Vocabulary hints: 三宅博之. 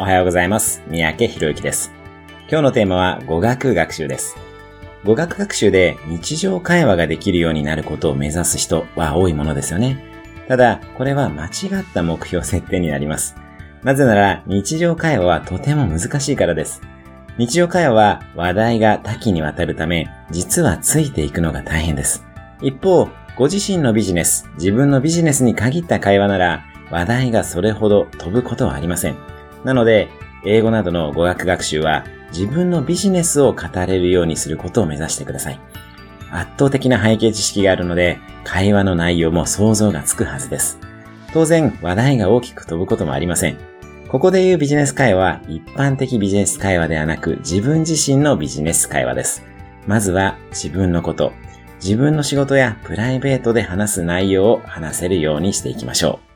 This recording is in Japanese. おはようございます。三宅博之です。今日のテーマは語学学習です。語学学習で日常会話ができるようになることを目指す人は多いものですよね。ただこれは間違った目標設定になります。なぜなら日常会話はとても難しいからです。日常会話は話題が多岐にわたるため、実はついていくのが大変です。一方、ご自身のビジネス、自分のビジネスに限った会話なら、話題がそれほど飛ぶことはありません。なので、英語などの語学学習は、自分のビジネスを語れるようにすることを目指してください。圧倒的な背景知識があるので、会話の内容も想像がつくはずです。当然、話題が大きく飛ぶこともありません。ここで言うビジネス会話は、一般的ビジネス会話ではなく、自分自身のビジネス会話です。まずは、自分のこと。自分の仕事やプライベートで話す内容を話せるようにしていきましょう。